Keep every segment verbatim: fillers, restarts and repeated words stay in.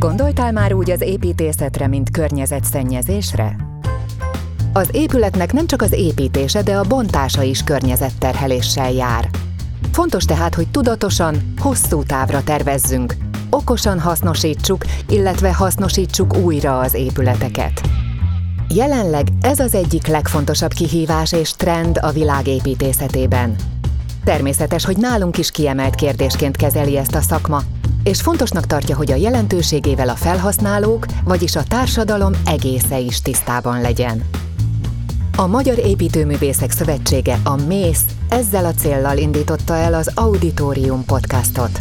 Gondoltál már úgy az építészetre, mint környezetszennyezésre? Az épületnek nem csak az építése, de a bontása is környezetterheléssel jár. Fontos tehát, hogy tudatosan, hosszú távra tervezzünk, okosan hasznosítsuk, illetve hasznosítsuk újra az épületeket. Jelenleg ez az egyik legfontosabb kihívás és trend a világ építészetében. Természetes, hogy nálunk is kiemelt kérdésként kezeli ezt a szakma, és fontosnak tartja, hogy a jelentőségével a felhasználók, vagyis a társadalom egésze is tisztában legyen. A Magyar Építőművészek Szövetsége, a mész ezzel a céllal indította el az Auditorium podcastot.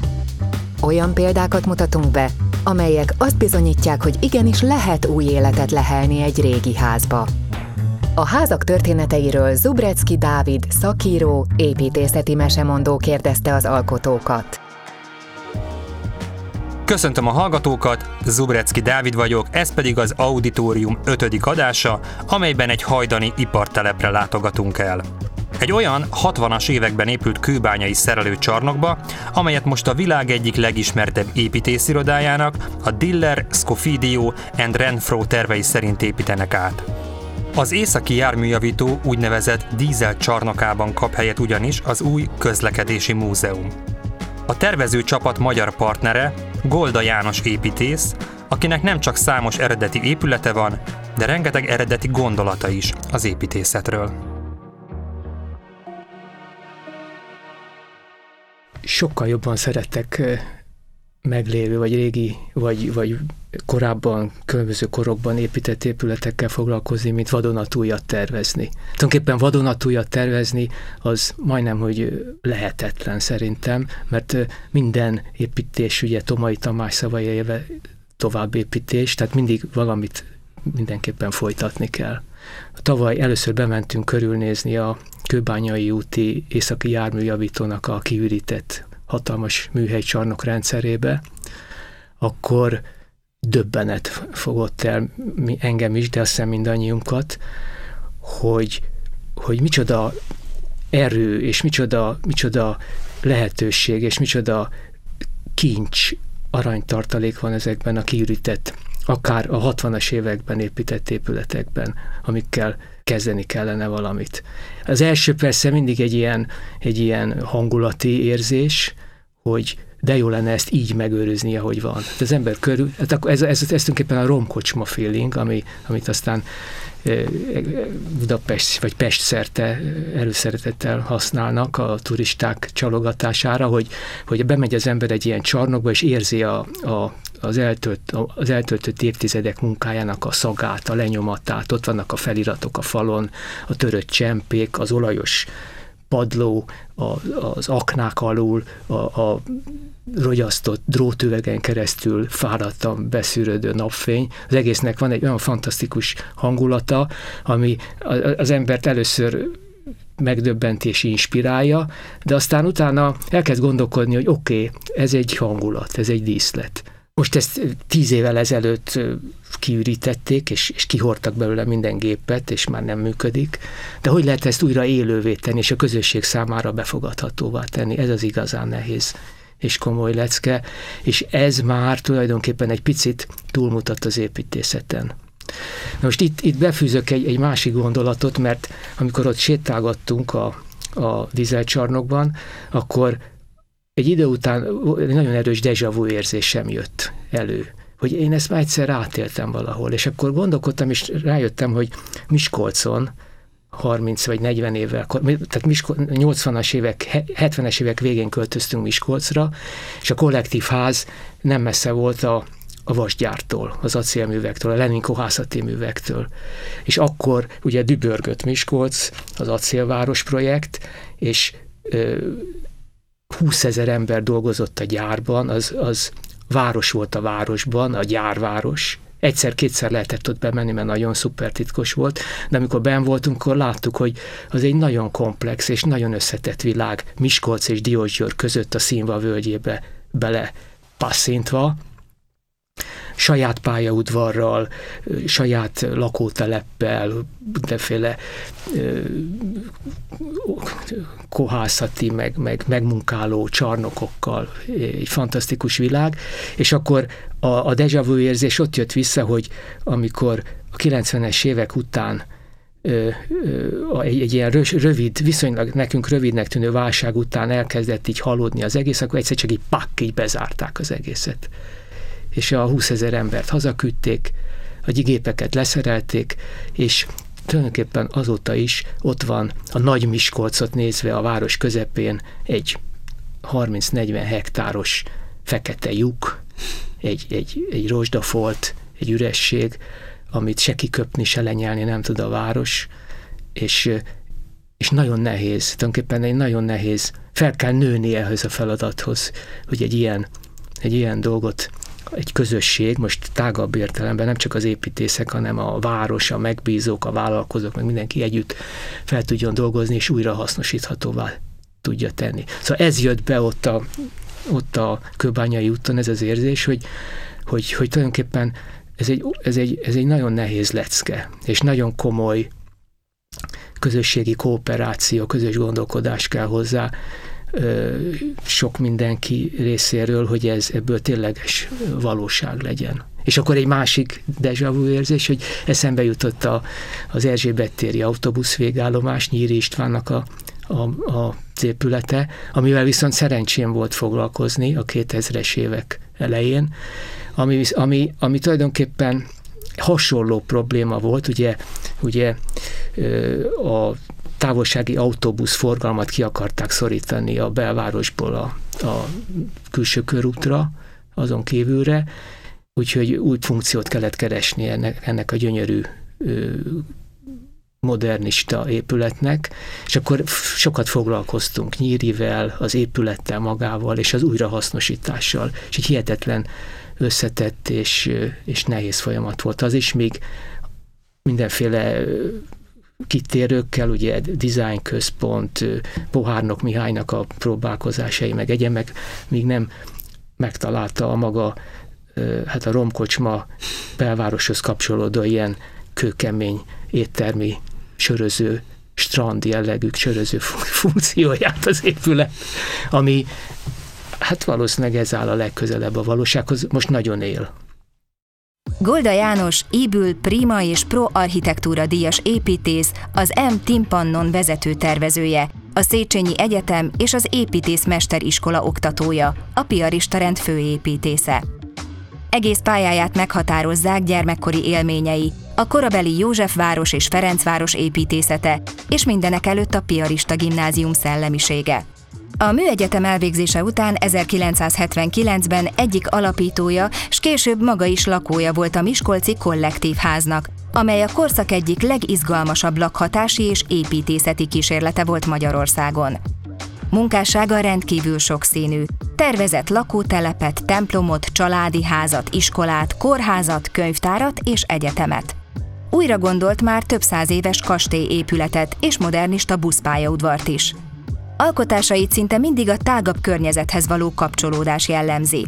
Olyan példákat mutatunk be, amelyek azt bizonyítják, hogy igenis lehet új életet lehelni egy régi házba. A házak történeteiről Zubrecki Dávid, szakíró, építészeti mesemondó kérdezte az alkotókat. Köszöntöm a hallgatókat, Zubrecki Dávid vagyok, ez pedig az Auditorium ötödik adása, amelyben egy hajdani ipartelepre látogatunk el. Egy olyan hatvanas években épült kőbányai szerelőcsarnokba, amelyet most a világ egyik legismertebb építészirodájának, a Diller Scofidio and Renfro tervei szerint építenek át. Az északi járműjavító úgynevezett Diesel-csarnokában kap helyet ugyanis az új Közlekedési Múzeum. A tervező csapat magyar partnere Golda János építész, akinek nem csak számos eredeti épülete van, de rengeteg eredeti gondolata is az építészetről. Sokkal jobban szeretek meglévő, vagy régi, vagy, vagy korábban, különböző korokban épített épületekkel foglalkozni, mint vadonatújat tervezni. Tulajdonképpen vadonatújat tervezni az majdnem, hogy lehetetlen szerintem, mert minden építés, ugye Tomai Tamás szavai élve továbbépítés, tehát mindig valamit mindenképpen folytatni kell. Tavaly először bementünk körülnézni a Kőbányai úti északi járműjavítónak a kiürített hatalmas műhelycsarnok rendszerébe, akkor döbbenet fogott el engem is, de azt hiszem mindannyiunkat, hogy, hogy micsoda erő, és micsoda, micsoda lehetőség, és micsoda kincs, aranytartalék van ezekben a kiürített, akár a hatvanas években épített épületekben, amikkel kezdeni kellene valamit. Az első persze mindig egy ilyen, egy ilyen hangulati érzés, hogy de jó lenne ezt így megőrizni, ahogy van. Hát az ember körül, hát ez, ez, ez tulajdonképpen a romkocsma feeling, ami, amit aztán Budapest vagy Pest szerte előszeretettel használnak a turisták csalogatására, hogy, hogy bemegy az ember egy ilyen csarnokba, és érzi a, a, az, eltölt, az eltöltött évtizedek munkájának a szagát, a lenyomatát, ott vannak a feliratok a falon, a törött csempék, az olajos padló, a, az aknák alul, a, a rogyasztott drótüvegen keresztül fáradtan beszűrődő napfény. Az egésznek van egy olyan fantasztikus hangulata, ami az embert először megdöbbent és inspirálja, de aztán utána elkezd gondolkodni, hogy oké, okay, ez egy hangulat, ez egy díszlet. Most ezt tíz évvel ezelőtt kiürítették, és, és kihortak belőle minden gépet, és már nem működik. De hogy lehet ezt újra élővé tenni, és a közösség számára befogadhatóvá tenni? Ez az igazán nehéz és komoly lecke, és ez már tulajdonképpen egy picit túlmutat az építészeten. Na most itt, itt befűzök egy, egy másik gondolatot, mert amikor ott sétálgattunk a, a Diesel-csarnokban, akkor egy idő után egy nagyon erős déjà vu érzésem jött elő, hogy én ezt már egyszer átéltem valahol, és akkor gondolkodtam, és rájöttem, hogy Miskolcon harminc vagy negyven évvel, tehát nyolcvanas évek, hetvenes évek végén költöztünk Miskolcra, és a Kollektívház nem messze volt a, a vasgyártól, az acélművektől, a Lenin kohászati művektől. És akkor ugye dübörgött Miskolc, az acélváros projekt, és ö, húszezer ember dolgozott a gyárban, az, az város volt a városban, a gyárváros. Egyszer-kétszer lehetett ott bemenni, mert nagyon szuper titkos volt, de amikor benn voltunk, akkor láttuk, hogy az egy nagyon komplex és nagyon összetett világ Miskolc és Diósgyőr között a Színva völgyébe bele passzintva, saját pályaudvarral, saját lakóteleppel, mindenféle ö, kohászati, meg, meg, megmunkáló csarnokokkal, egy fantasztikus világ, és akkor a, a déjà vu érzés ott jött vissza, hogy amikor a kilencvenes évek után ö, ö, egy, egy ilyen rövid, viszonylag nekünk rövidnek tűnő válság után elkezdett így halódni az egész, akkor egyszer csak így pakk, így bezárták az egészet. És a húszezer embert hazaküldték, a gépeket leszerelték, és tulajdonképpen azóta is ott van a Nagy Miskolcot nézve a város közepén egy harminc-negyven hektáros fekete lyuk, egy, egy, egy rozsdafolt, egy üresség, amit se kiköpni, se lenyelni nem tud a város, és, és nagyon nehéz, tulajdonképpen egy nagyon nehéz, fel kell nőni ehhez a feladathoz, hogy egy ilyen, egy ilyen dolgot egy közösség, most tágabb értelemben nem csak az építészek, hanem a város, a megbízók, a vállalkozók, meg mindenki együtt fel tudjon dolgozni, és újra hasznosíthatóvá tudja tenni. Szóval ez jött be ott a, ott a Kőbányai úton, ez az érzés, hogy, hogy, hogy tulajdonképpen ez egy, ez, egy, ez egy nagyon nehéz lecke, és nagyon komoly közösségi kooperáció, közös gondolkodás kell hozzá, sok mindenki részéről, hogy ez ebből tényleges valóság legyen. És akkor egy másik déjà vu érzés, hogy eszembe jutott a, az Erzsébet téri autóbuszvégállomás, Nyíri Istvánnak a, a, a épülete, amivel viszont szerencsém volt foglalkozni a kétezres évek elején, ami, ami, ami tulajdonképpen hasonló probléma volt, ugye, ugye a távolsági autóbusz forgalmat ki akarták szorítani a belvárosból a, a külső körútra, azon kívülre, úgyhogy új funkciót kellett keresni ennek, ennek a gyönyörű modernista épületnek, és akkor sokat foglalkoztunk Nyírivel, az épülettel magával, és az újrahasznosítással, és egy hihetetlen összetett és, és nehéz folyamat volt az is, még mindenféle kitérőkkel, ugye Design Központ, Pohárnok Mihálynak a próbálkozásai, meg egyemek, míg nem megtalálta a maga, hát a romkocsma belvároshoz kapcsolódó ilyen kőkemény éttermi söröző, strand jellegű söröző funkcióját az épület, ami hát valószínűleg ez áll a legközelebb a valósághoz, most nagyon él. Golda János, Ybl Prima és Pro Architektúra díjas építész, az M-Teampannon vezető tervezője, a Széchenyi Egyetem és az Építészmesteriskola oktatója, a Piarista rend főépítésze. Egész pályáját meghatározzák gyermekkori élményei, a korabeli Józsefváros és Ferencváros építészete, és mindenek előtt a Piarista gimnázium szellemisége. A műegyetem elvégzése után ezerkilencszázhetvenkilencben egyik alapítója, s később maga is lakója volt a Miskolci Kollektívháznak, amely a korszak egyik legizgalmasabb lakhatási és építészeti kísérlete volt Magyarországon. Munkássága rendkívül sokszínű. Tervezett lakótelepet, templomot, családi házat, iskolát, kórházat, könyvtárat és egyetemet. Újra gondolt már több száz éves kastélyépületet és modernista buszpályaudvart is. Alkotásait szinte mindig a tágabb környezethez való kapcsolódás jellemzi.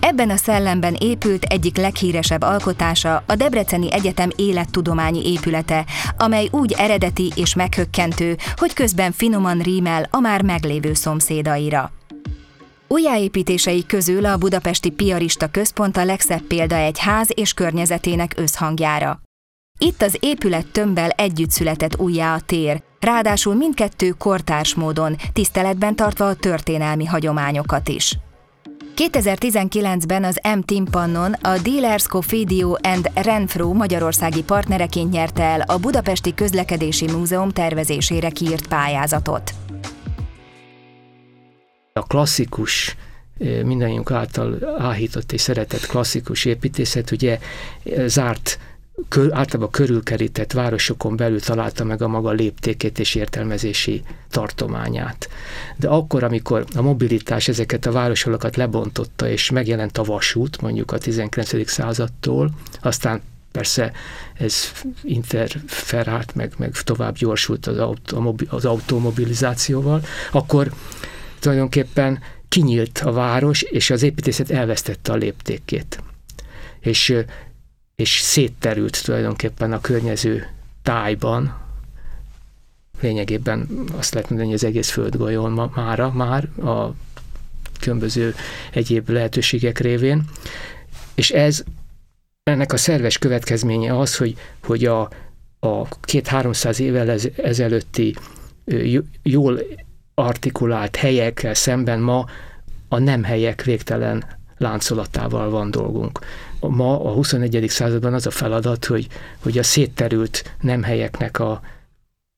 Ebben a szellemben épült egyik leghíresebb alkotása a Debreceni Egyetem élettudományi épülete, amely úgy eredeti és meghökkentő, hogy közben finoman rímel a már meglévő szomszédaira. Újjáépítései közül a Budapesti Piarista Központ a legszebb példa egy ház és környezetének összhangjára. Itt az épület tömbbel együtt született újjá a tér, ráadásul mindkettő kortárs módon, tiszteletben tartva a történelmi hagyományokat is. kétezer-tizenkilencben az M-Teampannon a Diller Scofidio and Renfro magyarországi partnereként nyerte el a Budapesti Közlekedési Múzeum tervezésére kiírt pályázatot. A klasszikus, mindannyiunk által áhított és szeretett klasszikus építészet, ugye zárt, Kör, általában körülkerített városokon belül találta meg a maga léptékét és értelmezési tartományát. De akkor, amikor a mobilitás ezeket a városolakat lebontotta, és megjelent a vasút, mondjuk a tizenkilencedik századtól, aztán persze ez interferált, meg, meg tovább gyorsult az, autó, az automobilizációval, akkor tulajdonképpen kinyílt a város, és az építészet elvesztette a léptékét. És és szétterült tulajdonképpen a környező tájban, lényegében azt lehet mondani, hogy az egész földgolyón ma, mára már a különböző egyéb lehetőségek révén, És ez, ennek a szerves következménye az, hogy, hogy a, a két-háromszáz évvel ezelőtti jól artikulált helyekkel szemben ma a nem helyek végtelen láncolatával van dolgunk. Ma a huszonegyedik században az a feladat, hogy, hogy a szétterült nem helyeknek a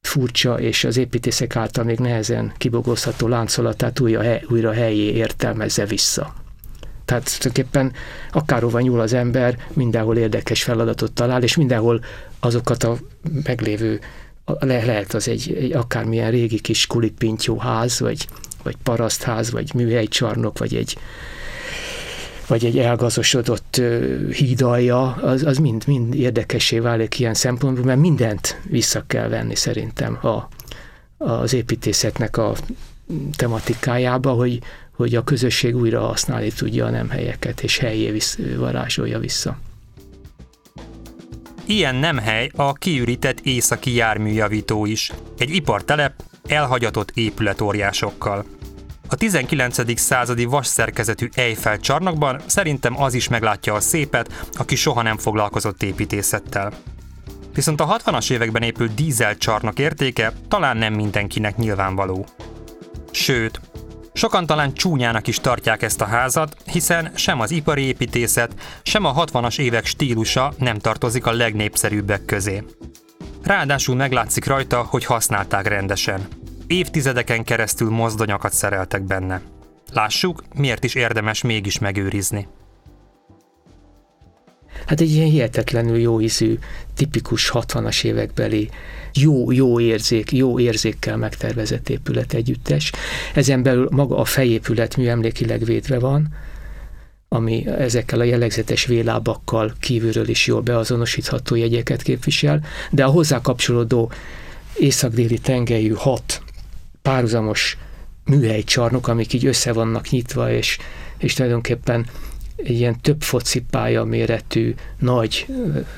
furcsa és az építészek által még nehezen kibogozható láncolatát újra, újra helyé értelmezze vissza. Tehát tulajdonképpen akárhova nyúl az ember, mindenhol érdekes feladatot talál, és mindenhol azokat a meglévő, le, lehet az egy, egy akármilyen régi kis kulipintyó ház, vagy, vagy parasztház, vagy műhelycsarnok, vagy egy, vagy egy elgazosodott hídalja, az, az mind, mind érdekessé válik ilyen szempontból, mert mindent vissza kell venni szerintem a, az építészetnek a tematikájába, hogy hogy a közösség újra használni tudja a nem helyeket, és helyé visz, varázsolja vissza. Ilyen nem hely a kiürített északi járműjavító is, egy ipartelep elhagyatott épületóriásokkal. A tizenkilencedik századi vasszerkezetű Eiffel-csarnokban szerintem az is meglátja a szépet, aki soha nem foglalkozott építészettel. Viszont a hatvanas években épült dízel-csarnok értéke talán nem mindenkinek nyilvánvaló. Sőt, sokan talán csúnyának is tartják ezt a házat, hiszen sem az ipari építészet, sem a hatvanas évek stílusa nem tartozik a legnépszerűbbek közé. Ráadásul meglátszik rajta, hogy használták rendesen. Évtizedeken keresztül mozdonyokat szereltek benne. Lássuk, miért is érdemes mégis megőrizni. Hát egy ilyen hihetetlenül jó ízű, tipikus hatvanas évekbeli, jó, jó érzék, jó érzékkel megtervezett épületegyüttes. Ezen belül maga a fejépület műemlékileg védve van, ami ezekkel a jellegzetes vélábakkal kívülről is jól beazonosítható jegyeket képvisel, de a hozzá kapcsolódó északdéli tengelyű hat párhuzamos műhelycsarnok, amik így össze vannak nyitva, és, és tulajdonképpen egy ilyen több focipálya méretű nagy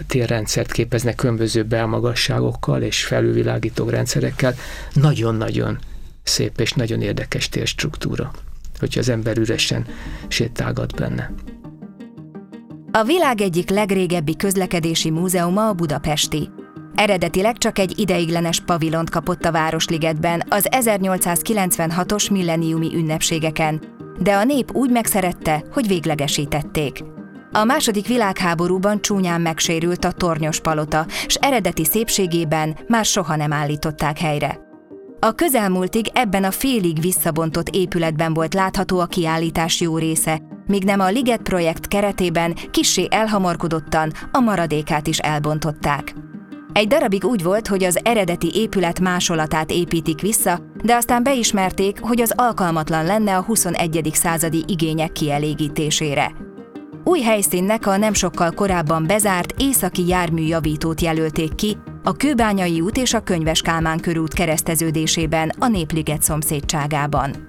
térrendszert képeznek különböző belmagasságokkal és felülvilágító rendszerekkel. Nagyon-nagyon szép és nagyon érdekes térstruktúra, hogyha az ember üresen sétálgat benne. A világ egyik legrégebbi közlekedési múzeuma a budapesti. Eredetileg csak egy ideiglenes pavilont kapott a Városligetben az ezernyolcszázkilencvenhatos milleniumi ünnepségeken, de a nép úgy megszerette, hogy véglegesítették. A második világháborúban csúnyán megsérült a tornyos palota, s eredeti szépségében már soha nem állították helyre. A közelmúltig ebben a félig visszabontott épületben volt látható a kiállítás jó része, míg nem a Liget projekt keretében kissé elhamarkodottan a maradékát is elbontották. Egy darabig úgy volt, hogy az eredeti épület másolatát építik vissza, de aztán beismerték, hogy az alkalmatlan lenne a huszonegyedik századi igények kielégítésére. Új helyszínnek a nem sokkal korábban bezárt északi járműjavítót jelölték ki a Kőbányai út és a Könyves Kálmán körút kereszteződésében a Népliget szomszédságában.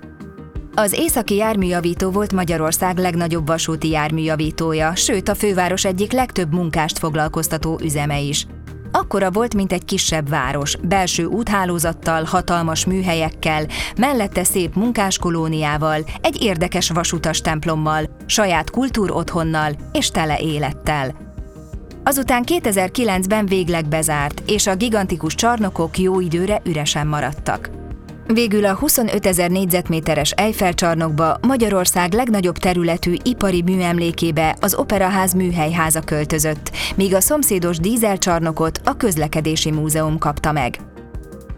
Az északi járműjavító volt Magyarország legnagyobb vasúti járműjavítója, sőt a főváros egyik legtöbb munkást foglalkoztató üzeme is. Akkora volt, mint egy kisebb város, belső úthálózattal, hatalmas műhelyekkel, mellette szép munkáskolóniával, egy érdekes vasutas templommal, saját kultúrotthonnal és tele élettel. Azután kétezer-kilencben végleg bezárt, és a gigantikus csarnokok jó időre üresen maradtak. Végül a huszonötezer négyzetméteres Eiffel-csarnokba, Magyarország legnagyobb területű ipari műemlékébe az Operaház műhelyháza költözött, míg a szomszédos dízelcsarnokot a Közlekedési Múzeum kapta meg.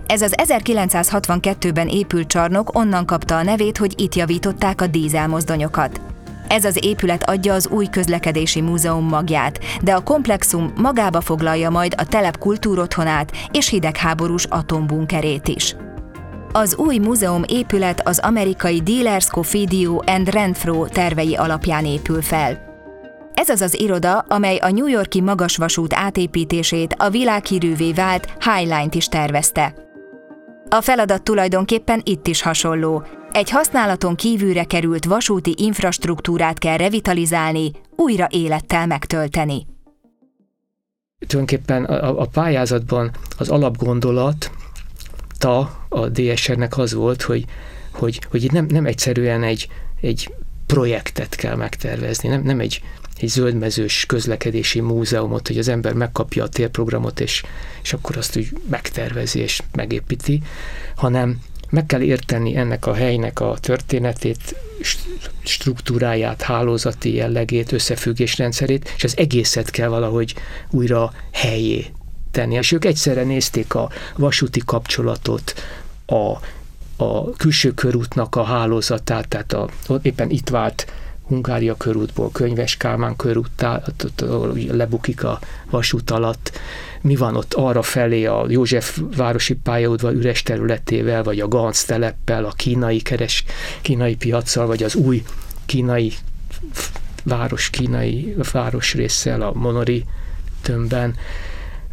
Ez az ezerkilencszázhatvankettőben épült csarnok onnan kapta a nevét, hogy itt javították a dízelmozdonyokat. Ez az épület adja az új Közlekedési Múzeum magját, de a komplexum magába foglalja majd a telep kultúrotthonát és hidegháborús atombunkerét is. Az új múzeum épület az amerikai Diller Scofidio and Renfro tervei alapján épül fel. Ez az az iroda, amely a New York-i magasvasút átépítését a világhírűvé vált High Line-t is tervezte. A feladat tulajdonképpen itt is hasonló. Egy használaton kívülre került vasúti infrastruktúrát kell revitalizálni, újra élettel megtölteni. Tulajdonképpen a, a pályázatban az alapgondolat, Ta, a dé es er-nek az volt, hogy, hogy, hogy nem, nem egyszerűen egy, egy projektet kell megtervezni, nem, nem egy, egy zöldmezős közlekedési múzeumot, hogy az ember megkapja a térprogramot, és, és akkor azt úgy megtervezi és megépíti, hanem meg kell érteni ennek a helynek a történetét, struktúráját, hálózati jellegét, összefüggésrendszerét, és az egészet kell valahogy újra helyé tenni. És ők egyszerre nézték a vasúti kapcsolatot, a, a külső körútnak a hálózatát, tehát a, éppen itt vált Hungária körútból Könyves Kálmán körúttá, lebukik a vasút alatt, mi van ott arra felé a Józsefvárosi pályaudvar üres területével, vagy a Ganz teleppel, a kínai keres, kínai piaccal, vagy az új kínai város, kínai városrésszel, a Monori tömbben,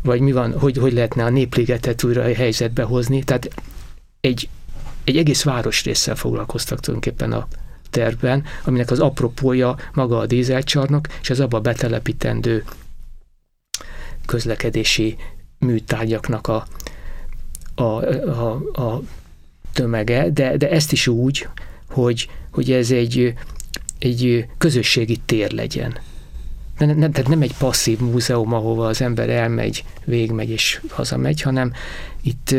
vagy mi van, hogy, hogy lehetne a Népligetet újra a helyzetbe hozni. Tehát egy, egy egész városrésszel foglalkoztak tulajdonképpen a tervben, aminek az apropója maga a Diesel-csarnok, és az abba betelepítendő közlekedési műtárgyaknak a, a, a, a tömege, de, de ezt is úgy, hogy, hogy ez egy, egy közösségi tér legyen. De nem, tehát nem egy passzív múzeum, ahova az ember elmegy, végigmegy és hazamegy, hanem itt,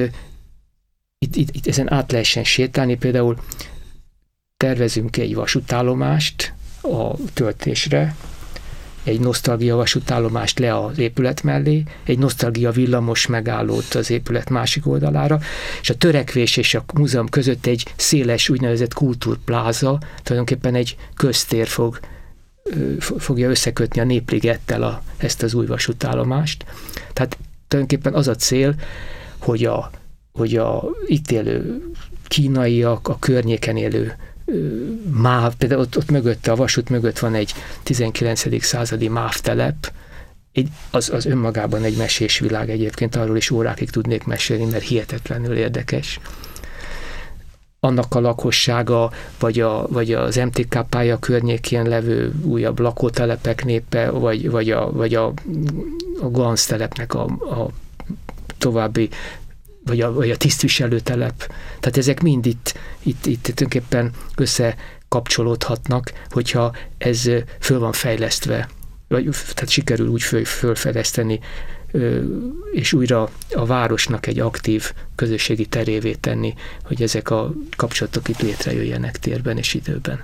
itt, itt, itt ezen át lehessen sétálni. Például tervezünk egy vasútállomást a töltésre, egy nosztalgia vasútállomást le az épület mellé, egy nosztalgia villamos megállót az épület másik oldalára, és a törekvés és a múzeum között egy széles úgynevezett kultúrpláza, tulajdonképpen egy köztér fog, fogja összekötni a Népligettel a, ezt az új vasútállomást. Tehát tulajdonképpen az a cél, hogy a, hogy a itt élő kínaiak, a környéken élő máv, például ott, ott mögötte, a vasút mögött van egy tizenkilencedik századi máv telep, az, az önmagában egy mesés világ egyébként, arról is órákig tudnék mesélni, mert hihetetlenül érdekes. Annak a lakossága, vagy, a, vagy az em té ká pálya környékén levő újabb lakótelepek népe, vagy, vagy, a, vagy a, a Ganz telepnek a, a további vagy a, vagy a tisztviselőtelep. Tehát ezek mind itt, itt, itt tulajdonképpen összekapcsolódhatnak, hogyha ez föl van fejlesztve, vagy tehát sikerül úgy föl, fölfejleszteni, és újra a városnak egy aktív közösségi terévé tenni, hogy ezek a kapcsolatok itt létrejöjjenek térben és időben.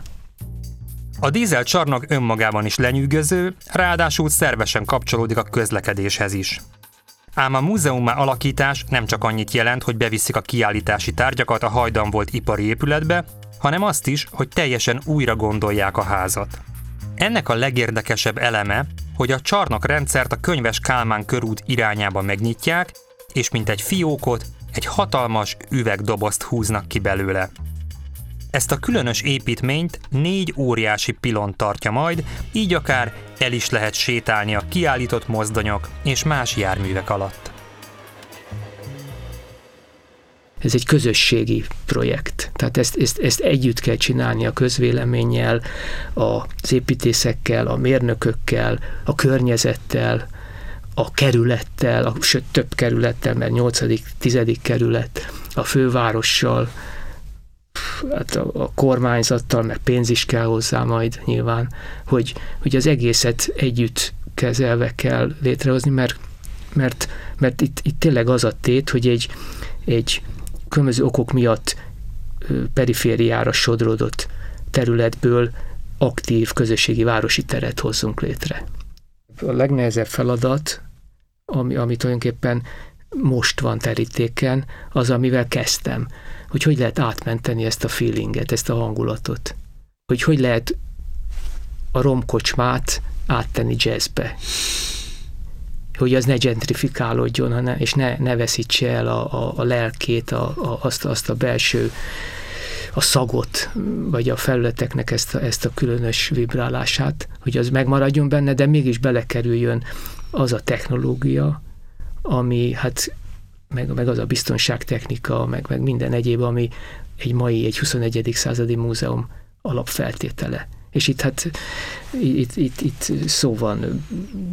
A Diesel-csarnok önmagában is lenyűgöző, ráadásul szervesen kapcsolódik a közlekedéshez is. Ám a múzeummá alakítás nem csak annyit jelent, hogy beviszik a kiállítási tárgyakat a hajdan volt ipari épületbe, hanem azt is, hogy teljesen újra gondolják a házat. Ennek a legérdekesebb eleme, hogy a csarnokrendszert a Könyves Kálmán körút irányába megnyitják, és mint egy fiókot, egy hatalmas üvegdobozt húznak ki belőle. Ezt a különös építményt négy óriási pilon tartja majd, így akár el is lehet sétálni a kiállított mozdonyok és más járművek alatt. Ez egy közösségi projekt, tehát ezt, ezt, ezt együtt kell csinálni a közvéleménnyel, az építészekkel, a mérnökökkel, a környezettel, a kerülettel, a, sőt több kerülettel, mert nyolcadik-tizedik kerület, a fővárossal, hát a, a kormányzattal, meg pénz is kell hozzá majd nyilván, hogy, hogy az egészet együtt kezelve kell létrehozni, mert, mert, mert itt, itt tényleg az a tét, hogy egy, egy különböző okok miatt perifériára sodródott területből aktív közösségi városi teret hozzunk létre. A legnehezebb feladat, ami, ami tulajdonképpen most van terítéken, az, amivel kezdtem. Hogy hogy lehet átmenteni ezt a feelinget, ezt a hangulatot. Hogy hogy lehet a romkocsmát áttenni jazzbe. Hogy az ne gentrifikálódjon, és ne, ne veszítse el a, a, a lelkét, a, a, azt, azt a belső, a szagot, vagy a felületeknek ezt a, ezt a különös vibrálását, hogy az megmaradjon benne, de mégis belekerüljön az a technológia, ami hát Meg, meg az a biztonságtechnika, meg, meg minden egyéb, ami egy mai, egy huszonegyedik századi múzeum alapfeltétele. És itt hát itt, itt, itt szó van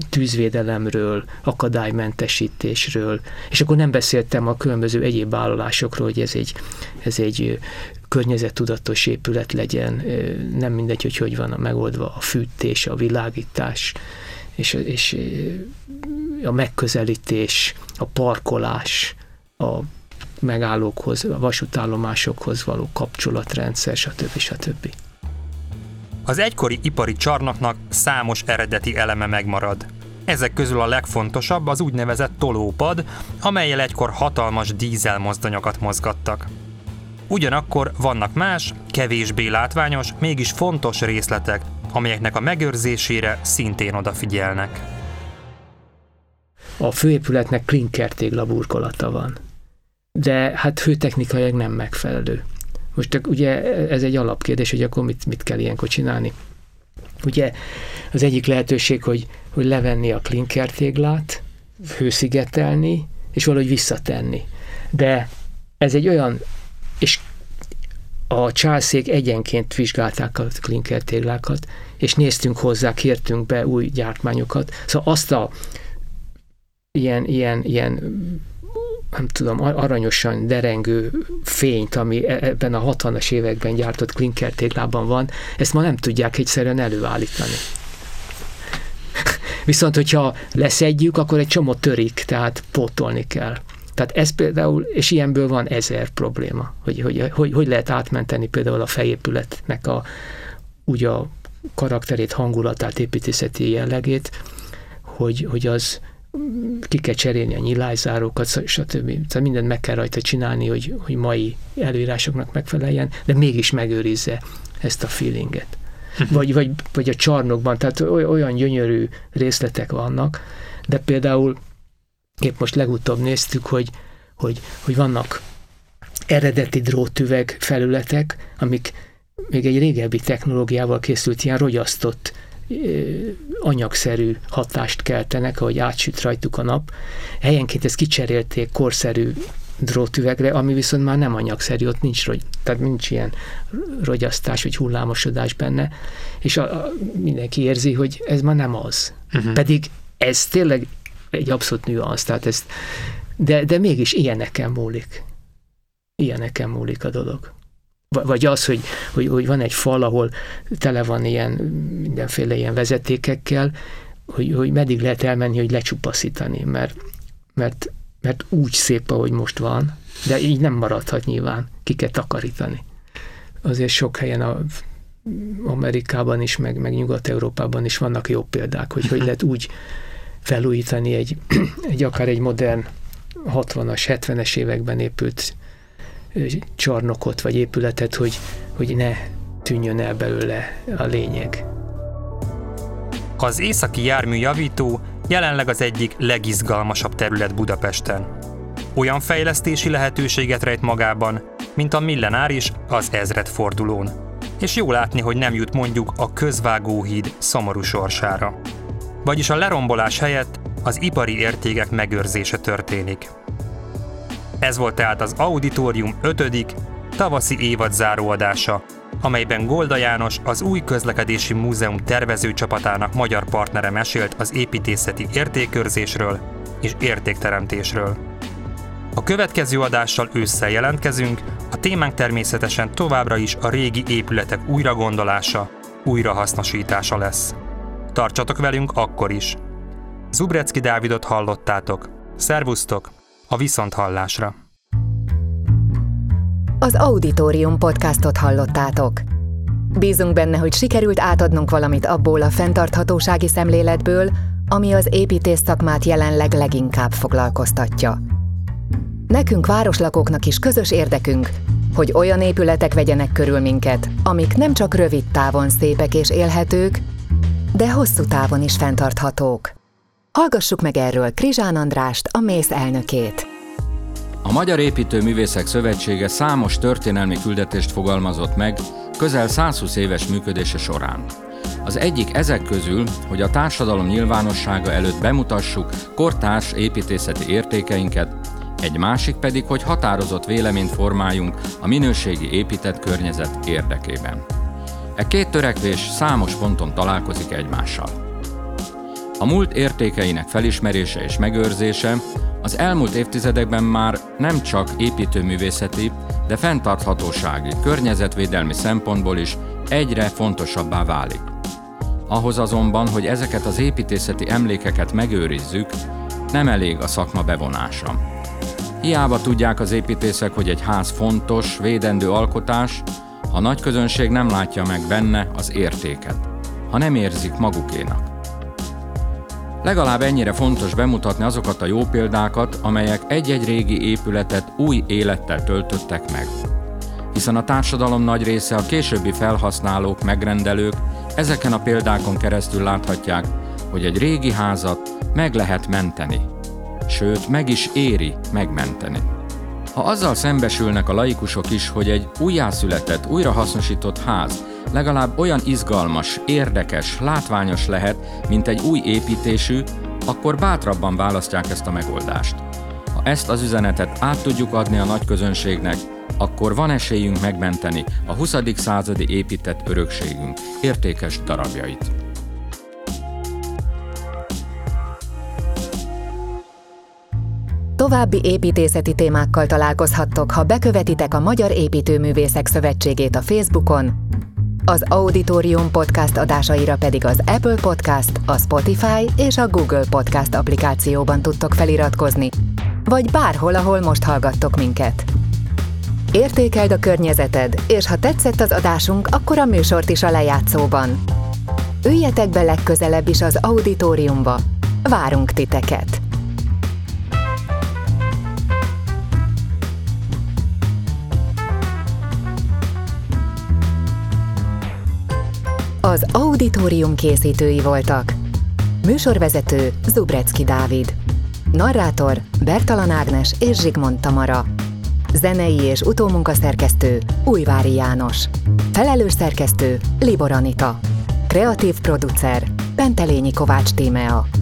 tűzvédelemről, akadálymentesítésről, és akkor nem beszéltem a különböző egyéb vállalásokról, hogy ez egy, ez egy környezettudatos épület legyen, nem mindegy, hogy hogy van megoldva a fűtés, a világítás, és, és a megközelítés, a parkolás, a megállókhoz, a vasútállomásokhoz való kapcsolatrendszer, stb. stb. Az egykori ipari csarnoknak számos eredeti eleme megmarad. Ezek közül a legfontosabb az úgynevezett tolópad, amellyel egykor hatalmas dízelmozdonyokat mozgattak. Ugyanakkor vannak más, kevésbé látványos, mégis fontos részletek, amelyeknek a megőrzésére szintén odafigyelnek. A főépületnek klinkertégla burkolata van, de hát hőtechnikailag nem megfelelő. Most ugye ez egy alapkérdés, hogy akkor mit, mit kell ilyenkor csinálni. Ugye az egyik lehetőség, hogy, hogy levenni a klinkertéglát, hőszigetelni, és valahogy visszatenni. De ez egy olyan, és a császék egyenként vizsgálták a klinkertéglákat, és néztünk hozzá, kértünk be új gyártmányokat. Szóval azt a ilyen, ilyen, ilyen nem tudom, aranyosan derengő fényt, ami ebben a hatvanas években gyártott klinkertéglában van, ezt ma nem tudják egyszerűen előállítani. Viszont, hogyha leszedjük, akkor egy csomó törik, tehát pótolni kell. Tehát ez például, és ilyenből van ezer probléma, hogy hogy, hogy, hogy lehet átmenteni például a fejépületnek a, úgy a karakterét, hangulatát, építészeti jellegét, hogy, hogy az ki kell cserélni a nyilájzárókat, stb. Tehát mindent meg kell rajta csinálni, hogy, hogy mai előírásoknak megfeleljen, de mégis megőrizze ezt a feelinget. Vagy, vagy, vagy a csarnokban, tehát olyan gyönyörű részletek vannak, de például épp most legutóbb néztük, hogy, hogy, hogy vannak eredeti drótüveg felületek, amik még egy régebbi technológiával készült ilyen rogyasztott anyagszerű hatást keltenek, ahogy átsüt rajtuk a nap. Helyenként ezt kicserélték korszerű drótüvegre, ami viszont már nem anyagszerű, ott nincs, tehát nincs ilyen rogyasztás, vagy hullámosodás benne, és a, a, mindenki érzi, hogy ez már nem az. Uh-huh. Pedig ez tényleg egy abszolút nüansz, tehát ezt, de, de mégis ilyeneken múlik. Ilyeneken múlik a dolog. Vagy az, hogy, hogy, hogy van egy fal, ahol tele van ilyen, mindenféle ilyen vezetékekkel, hogy, hogy meddig lehet elmenni, hogy lecsupaszítani, mert, mert, mert úgy szép, ahogy most van, de így nem maradhat nyilván, ki kell takarítani. Azért sok helyen a Amerikában is, meg, meg Nyugat-Európában is vannak jó példák, hogy hogy lehet úgy felújítani egy, egy akár egy modern hatvanas, hetvenes években épült csarnokot vagy épületet, hogy, hogy ne tűnjön el belőle a lényeg. Az Északi Járműjavító jelenleg az egyik legizgalmasabb terület Budapesten. Olyan fejlesztési lehetőséget rejt magában, mint a millenáris az ezredfordulón. És jó látni, hogy nem jut mondjuk a közvágóhíd szomorú sorsára. Vagyis a lerombolás helyett az ipari értékek megőrzése történik. Ez volt tehát az Auditorium ötödik tavaszi évadzáró adása, amelyben Golda János, az új Közlekedési Múzeum tervezőcsapatának magyar partnere mesélt az építészeti értékőrzésről és értékteremtésről. A következő adással ősszel jelentkezünk, a témánk természetesen továbbra is a régi épületek újragondolása, újrahasznosítása lesz. Tartsatok velünk akkor is! Zubrecki Dávidot hallottátok. Szervusztok! A viszonthallásra. Az Auditorium podcastot hallottátok. Bízunk benne, hogy sikerült átadnunk valamit abból a fenntarthatósági szemléletből, ami az építész szakmát jelenleg leginkább foglalkoztatja. Nekünk városlakóknak is közös érdekünk, hogy olyan épületek vegyenek körül minket, amik nem csak rövid távon szépek és élhetők, de hosszú távon is fenntarthatók. Hallgassuk meg erről Krizsán Andrást, a mész elnökét. A Magyar Építőművészek Szövetsége számos történelmi küldetést fogalmazott meg közel százhúsz éves működése során. Az egyik ezek közül, hogy a társadalom nyilvánossága előtt bemutassuk kortárs építészeti értékeinket, egy másik pedig, hogy határozott véleményt formáljunk a minőségi épített környezet érdekében. E két törekvés számos ponton találkozik egymással. A múlt értékeinek felismerése és megőrzése az elmúlt évtizedekben már nem csak építőművészeti, de fenntarthatósági, környezetvédelmi szempontból is egyre fontosabbá válik. Ahhoz azonban, hogy ezeket az építészeti emlékeket megőrizzük, nem elég a szakma bevonása. Hiába tudják az építészek, hogy egy ház fontos, védendő alkotás, a nagy közönség nem látja meg benne az értéket, ha nem érzik magukénak. Legalább ennyire fontos bemutatni azokat a jó példákat, amelyek egy-egy régi épületet új élettel töltöttek meg. Hiszen a társadalom nagy része, a későbbi felhasználók, megrendelők ezeken a példákon keresztül láthatják, hogy egy régi házat meg lehet menteni, sőt, meg is éri megmenteni. Ha azzal szembesülnek a laikusok is, hogy egy újjászületett, újrahasznosított ház legalább olyan izgalmas, érdekes, látványos lehet, mint egy új építésű, akkor bátrabban választják ezt a megoldást. Ha ezt az üzenetet át tudjuk adni a nagy közönségnek, akkor van esélyünk megmenteni a huszadik századi épített örökségünk értékes darabjait. További építészeti témákkal találkozhattok, ha bekövetitek a Magyar Építőművészek Szövetségét a Facebookon, az Auditorium podcast adásaira pedig az Apple Podcast, a Spotify és a Google Podcast applikációban tudtok feliratkozni, vagy bárhol, ahol most hallgattok minket. Értékeld a környezeted, és ha tetszett az adásunk, akkor a műsort is a lejátszóban. Üljetek be legközelebb is az Auditoriumba. Várunk titeket! Az Auditorium készítői voltak: műsorvezető Zubrecki Dávid, narrátor Bertalan Ágnes és Zsigmond Tamara, zenei és utómunkaszerkesztő Újvári János, felelős szerkesztő Libor Anita, kreatív producer Pentelényi Kovács Tímea.